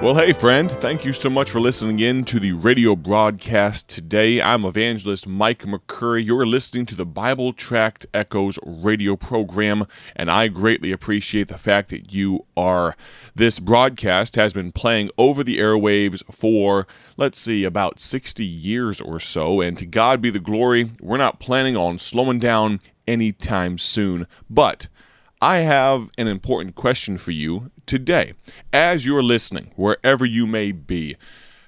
Well, hey, friend, thank you so much for listening in to the radio broadcast today. I'm evangelist Mike McCurry. You're listening to the Bible Tract Echoes radio program, and I greatly appreciate the fact that you are. This broadcast has been playing over the airwaves for, let's see, about 60 years or so, and to God be the glory, we're not planning on slowing down anytime soon, but I have an important question for you today. As you're listening, wherever you may be,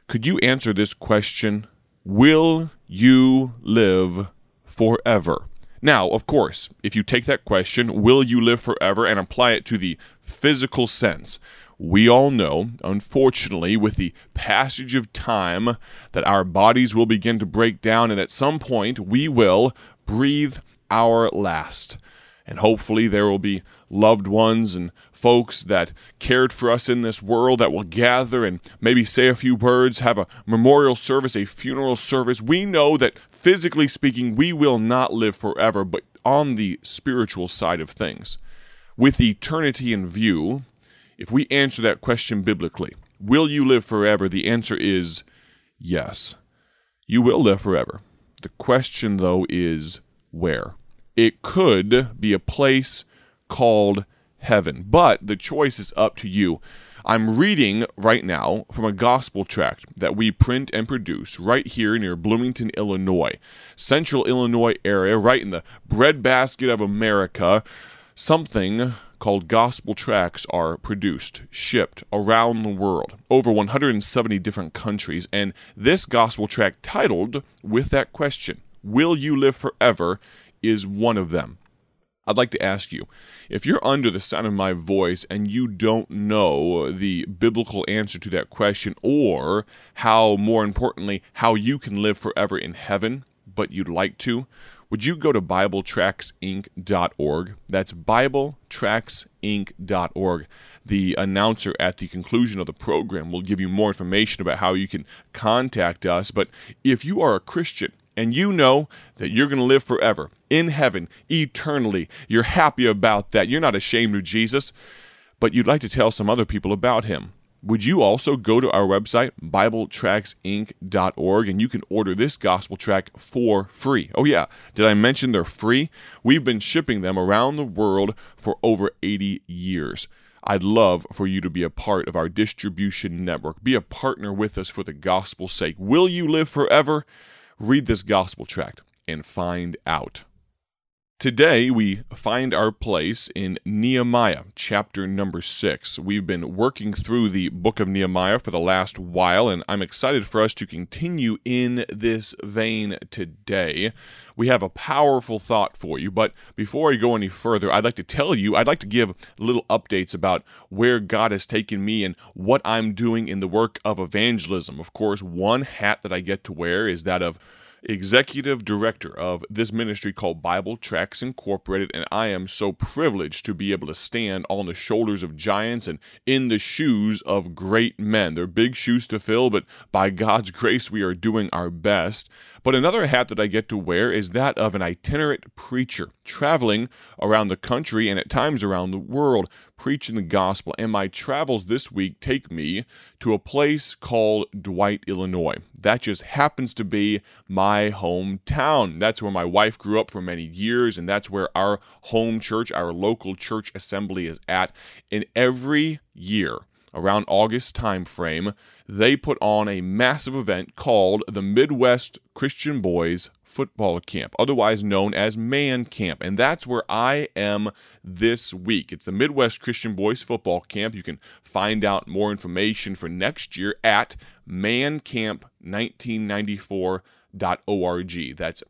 could you answer this question? Will you live forever? Now, of course, if you take that question, will you live forever, and apply it to the physical sense, we all know, unfortunately, with the passage of time, that our bodies will begin to break down, and at some point, we will breathe our last. And hopefully there will be loved ones and folks that cared for us in this world that will gather and maybe say a few words, have a memorial service, a funeral service. We know that physically speaking, we will not live forever, but on the spiritual side of things, with eternity in view, if we answer that question biblically, will you live forever? The answer is yes, you will live forever. The question, though, is where? It could be a place called heaven, but the choice is up to you. I'm reading right now from a gospel tract that we print and produce right here near Bloomington, Illinois, Central Illinois area, right in the breadbasket of America. Something called gospel tracts are produced, shipped around the world, over 170 different countries, and this gospel tract titled with that question, Will You Live Forever?, is one of them. I'd like to ask you, if you're under the sound of my voice and you don't know the biblical answer to that question, or how, more importantly, how you can live forever in heaven, but you'd like to, would you go to BibleTractsInc.org? That's BibleTractsInc.org. The announcer at the conclusion of the program will give you more information about how you can contact us, but if you are a Christian, and you know that you're going to live forever, in heaven, eternally. You're happy about that. You're not ashamed of Jesus, but you'd like to tell some other people about him. Would you also go to our website, BibleTractsInc.org, and you can order this gospel tract for free? Oh yeah, did I mention they're free? We've been shipping them around the world for over 80 years. I'd love for you to be a part of our distribution network. Be a partner with us for the gospel's sake. Will you live forever? Read this gospel tract and find out. Today, we find our place in Nehemiah, chapter number 6. We've been working through the book of Nehemiah for the last while, and I'm excited for us to continue in this vein today. We have a powerful thought for you, but before I go any further, I'd like to give little updates about where God has taken me and what I'm doing in the work of evangelism. Of course, one hat that I get to wear is that of Executive Director of this ministry called Bible Tracts Incorporated, and I am so privileged to be able to stand on the shoulders of giants and in the shoes of great men. They're big shoes to fill, but by God's grace, we are doing our best. But another hat that I get to wear is that of an itinerant preacher, traveling around the country and at times around the world, preaching the gospel. And my travels this week take me to a place called Dwight, Illinois. That just happens to be my hometown. That's where my wife grew up for many years, and that's where our home church, our local church assembly is at. And every year, around August time frame, they put on a massive event called the Midwest Christian Boys Football Camp, otherwise known as Man Camp, and that's where I am this week. It's the Midwest Christian Boys Football Camp. You can find out more information for next year at mancamp1994.org. That's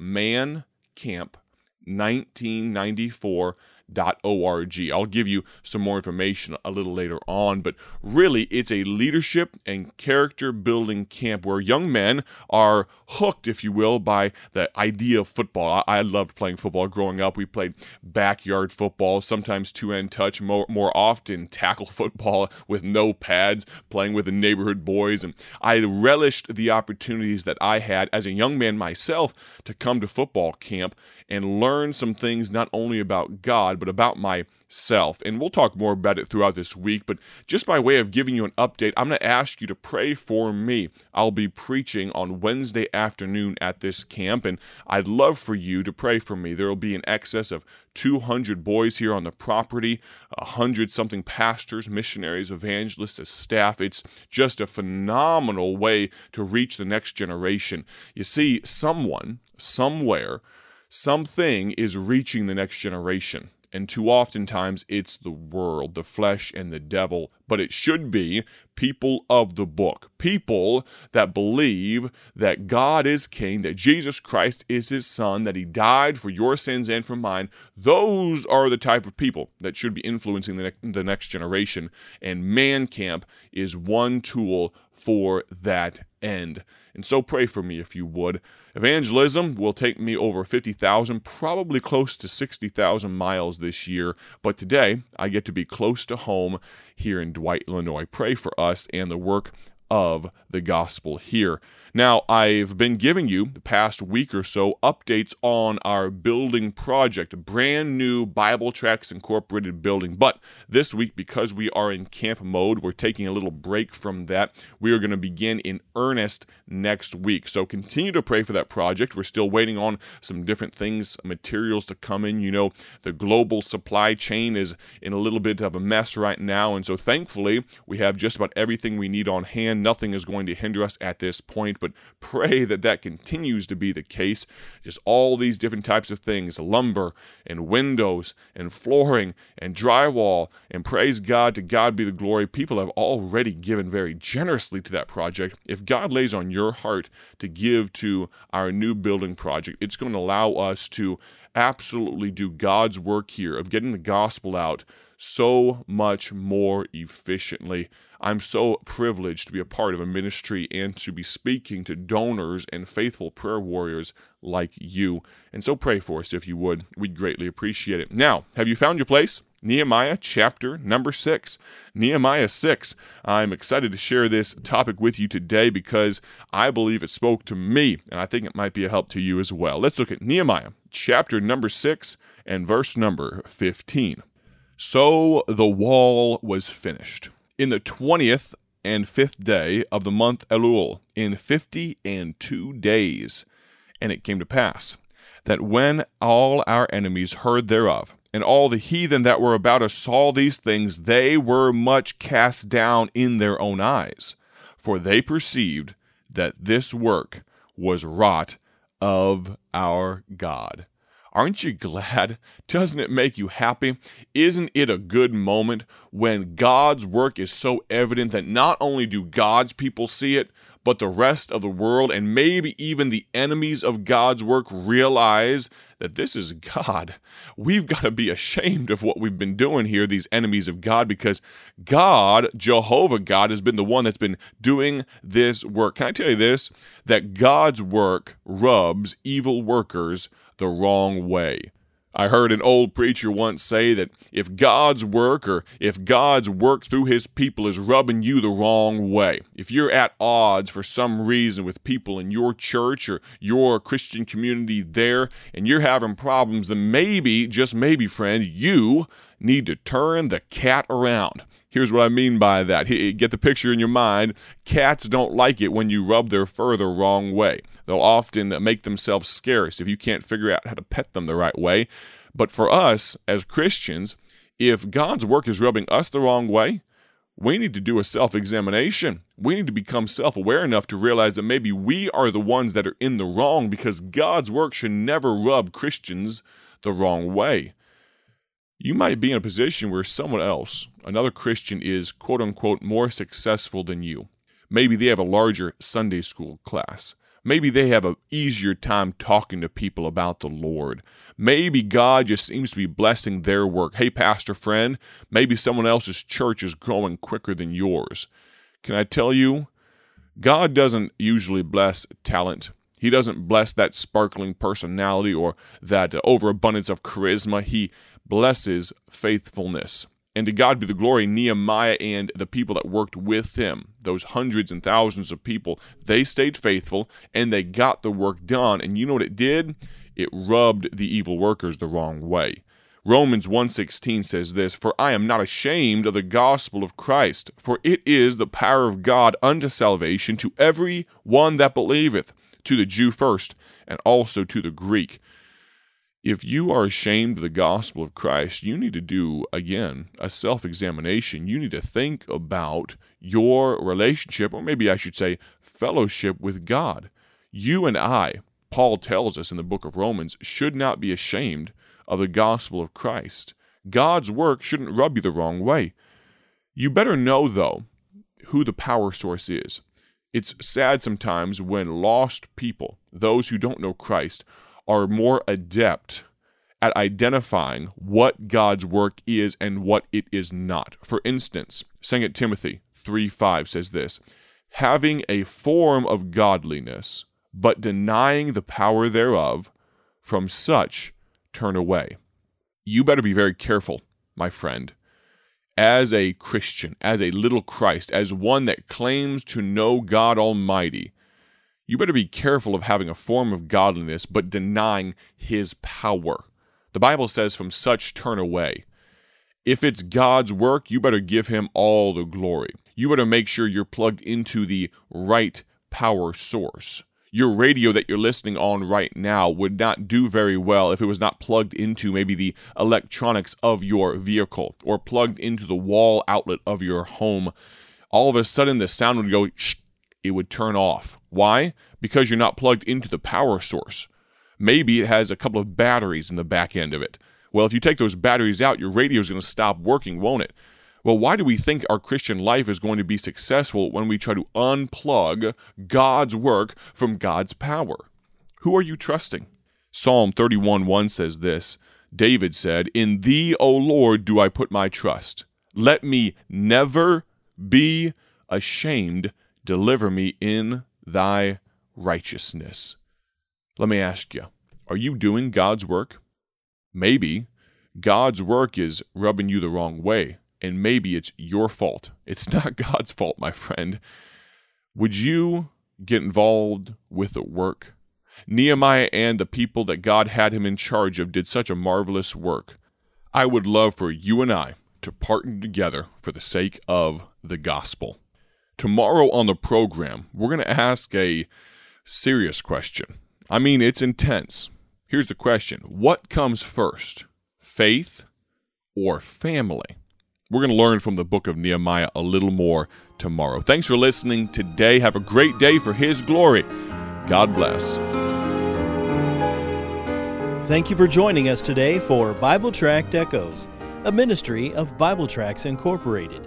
mancamp1994.org. I'll give you some more information a little later on, but really it's a leadership and character building camp where young men are hooked, if you will, by the idea of football. I loved playing football growing up. We played backyard football, sometimes two-hand touch, more often tackle football with no pads, playing with the neighborhood boys, and I relished the opportunities that I had as a young man myself to come to football camp and learn some things not only about God, but about myself. And we'll talk more about it throughout this week, but just by way of giving you an update, I'm going to ask you to pray for me. I'll be preaching on Wednesday afternoon at this camp, and I'd love for you to pray for me. There will be an excess of 200 boys here on the property, 100-something pastors, missionaries, evangelists, a staff. It's just a phenomenal way to reach the next generation. You see, someone, somewhere, something is reaching the next generation. And too oftentimes, it's the world, the flesh, and the devil. But it should be people of the book, people that believe that God is king, that Jesus Christ is his son, that he died for your sins and for mine. Those are the type of people that should be influencing the next generation. And Man Camp is one tool for that end. And so pray for me if you would. Evangelism will take me over 50,000, probably close to 60,000 miles this year. But today, I get to be close to home here in Dwight, Illinois. Pray for us and the work of the gospel here. Now, I've been giving you the past week or so updates on our building project, a brand new Bible Tracts Incorporated building. But this week, because we are in camp mode, we're taking a little break from that. We are going to begin in earnest next week. So continue to pray for that project. We're still waiting on some different things, materials to come in. You know, the global supply chain is in a little bit of a mess right now. And so thankfully, we have just about everything we need on hand. Nothing is going to hinder us at this point, but pray that that continues to be the case. Just all these different types of things, lumber and windows and flooring and drywall, and praise God, to God be the glory. People have already given very generously to that project. If God lays on your heart to give to our new building project, it's going to allow us to absolutely do God's work here of getting the gospel out so much more efficiently. I'm so privileged to be a part of a ministry and to be speaking to donors and faithful prayer warriors like you. And so pray for us if you would. We'd greatly appreciate it. Now, have you found your place? Nehemiah chapter number 6. Nehemiah 6. I'm excited to share this topic with you today because I believe it spoke to me, and I think it might be a help to you as well. Let's look at Nehemiah chapter number 6 and verse number 15. So the wall was finished in the 20th and 5th day of the month Elul, in 52 days. And it came to pass that when all our enemies heard thereof, and all the heathen that were about us saw these things, they were much cast down in their own eyes, for they perceived that this work was wrought of our God. Aren't you glad? Doesn't it make you happy? Isn't it a good moment when God's work is so evident that not only do God's people see it, but the rest of the world and maybe even the enemies of God's work realize that this is God. We've got to be ashamed of what we've been doing here, these enemies of God, because God, Jehovah God, has been the one that's been doing this work. Can I tell you this? That God's work rubs evil workers the wrong way. I heard an old preacher once say that if God's work, or if God's work through his people is rubbing you the wrong way, if you're at odds for some reason with people in your church or your Christian community there, and you're having problems, then maybe, just maybe, friend, you need to turn the cat around. Here's what I mean by that. Get the picture in your mind. Cats don't like it when you rub their fur the wrong way. They'll often make themselves scarce if you can't figure out how to pet them the right way. But for us as Christians, if God's work is rubbing us the wrong way, we need to do a self-examination. We need to become self-aware enough to realize that maybe we are the ones that are in the wrong, because God's work should never rub Christians the wrong way. You might be in a position where someone else, another Christian, is quote-unquote more successful than you. Maybe they have a larger Sunday school class. Maybe they have an easier time talking to people about the Lord. Maybe God just seems to be blessing their work. Hey, pastor friend, maybe someone else's church is growing quicker than yours. Can I tell you, God doesn't usually bless talent. He doesn't bless that sparkling personality or that overabundance of charisma. He blesses faithfulness. And to God be the glory, Nehemiah and the people that worked with him, those hundreds and thousands of people, they stayed faithful and they got the work done. And you know what it did? it rubbed the evil workers the wrong way. Romans 1:16 says this, "For I am not ashamed of the gospel of Christ, for it is the power of God unto salvation to every one that believeth, to the Jew first, and also to the Greek." If you are ashamed of the gospel of Christ, you need to do, again, a self-examination. You need to think about your relationship, or maybe I should say fellowship with God. You and I, Paul tells us in the book of Romans, should not be ashamed of the gospel of Christ. God's work shouldn't rub you the wrong way. You better know, though, who the power source is. It's sad sometimes when lost people, those who don't know Christ, are more adept at identifying what God's work is and what it is not. For instance, 2 Timothy 3:5 says this, "Having a form of godliness, but denying the power thereof, from such turn away." You better be very careful, my friend. As a Christian, as a little Christ, as one that claims to know God Almighty, you better be careful of having a form of godliness, but denying His power. The Bible says, "From such turn away." If it's God's work, you better give Him all the glory. You better make sure you're plugged into the right power source. Your radio that you're listening on right now would not do very well if it was not plugged into maybe the electronics of your vehicle or plugged into the wall outlet of your home. All of a sudden, the sound would go, it would turn off. Why? Because you're not plugged into the power source. Maybe it has a couple of batteries in the back end of it. Well, if you take those batteries out, your radio's going to stop working, won't it? Well, why do we think our Christian life is going to be successful when we try to unplug God's work from God's power? Who are you trusting? Psalm 31:1 says this, David said, "In thee, O Lord, do I put my trust. Let me never be ashamed. Deliver me in thy righteousness." Let me ask you, are you doing God's work? Maybe God's work is rubbing you the wrong way, and maybe it's your fault. It's not God's fault, my friend. Would you get involved with the work? Nehemiah and the people that God had him in charge of did such a marvelous work. I would love for you and I to partner together for the sake of the gospel. Tomorrow on the program, we're going to ask a serious question. I mean, it's intense. Here's the question. What comes first, faith or family? We're going to learn from the book of Nehemiah a little more tomorrow. Thanks for listening today. Have a great day for His glory. God bless. Thank you for joining us today for Bible Tract Echoes, a ministry of Bible Tracts Incorporated.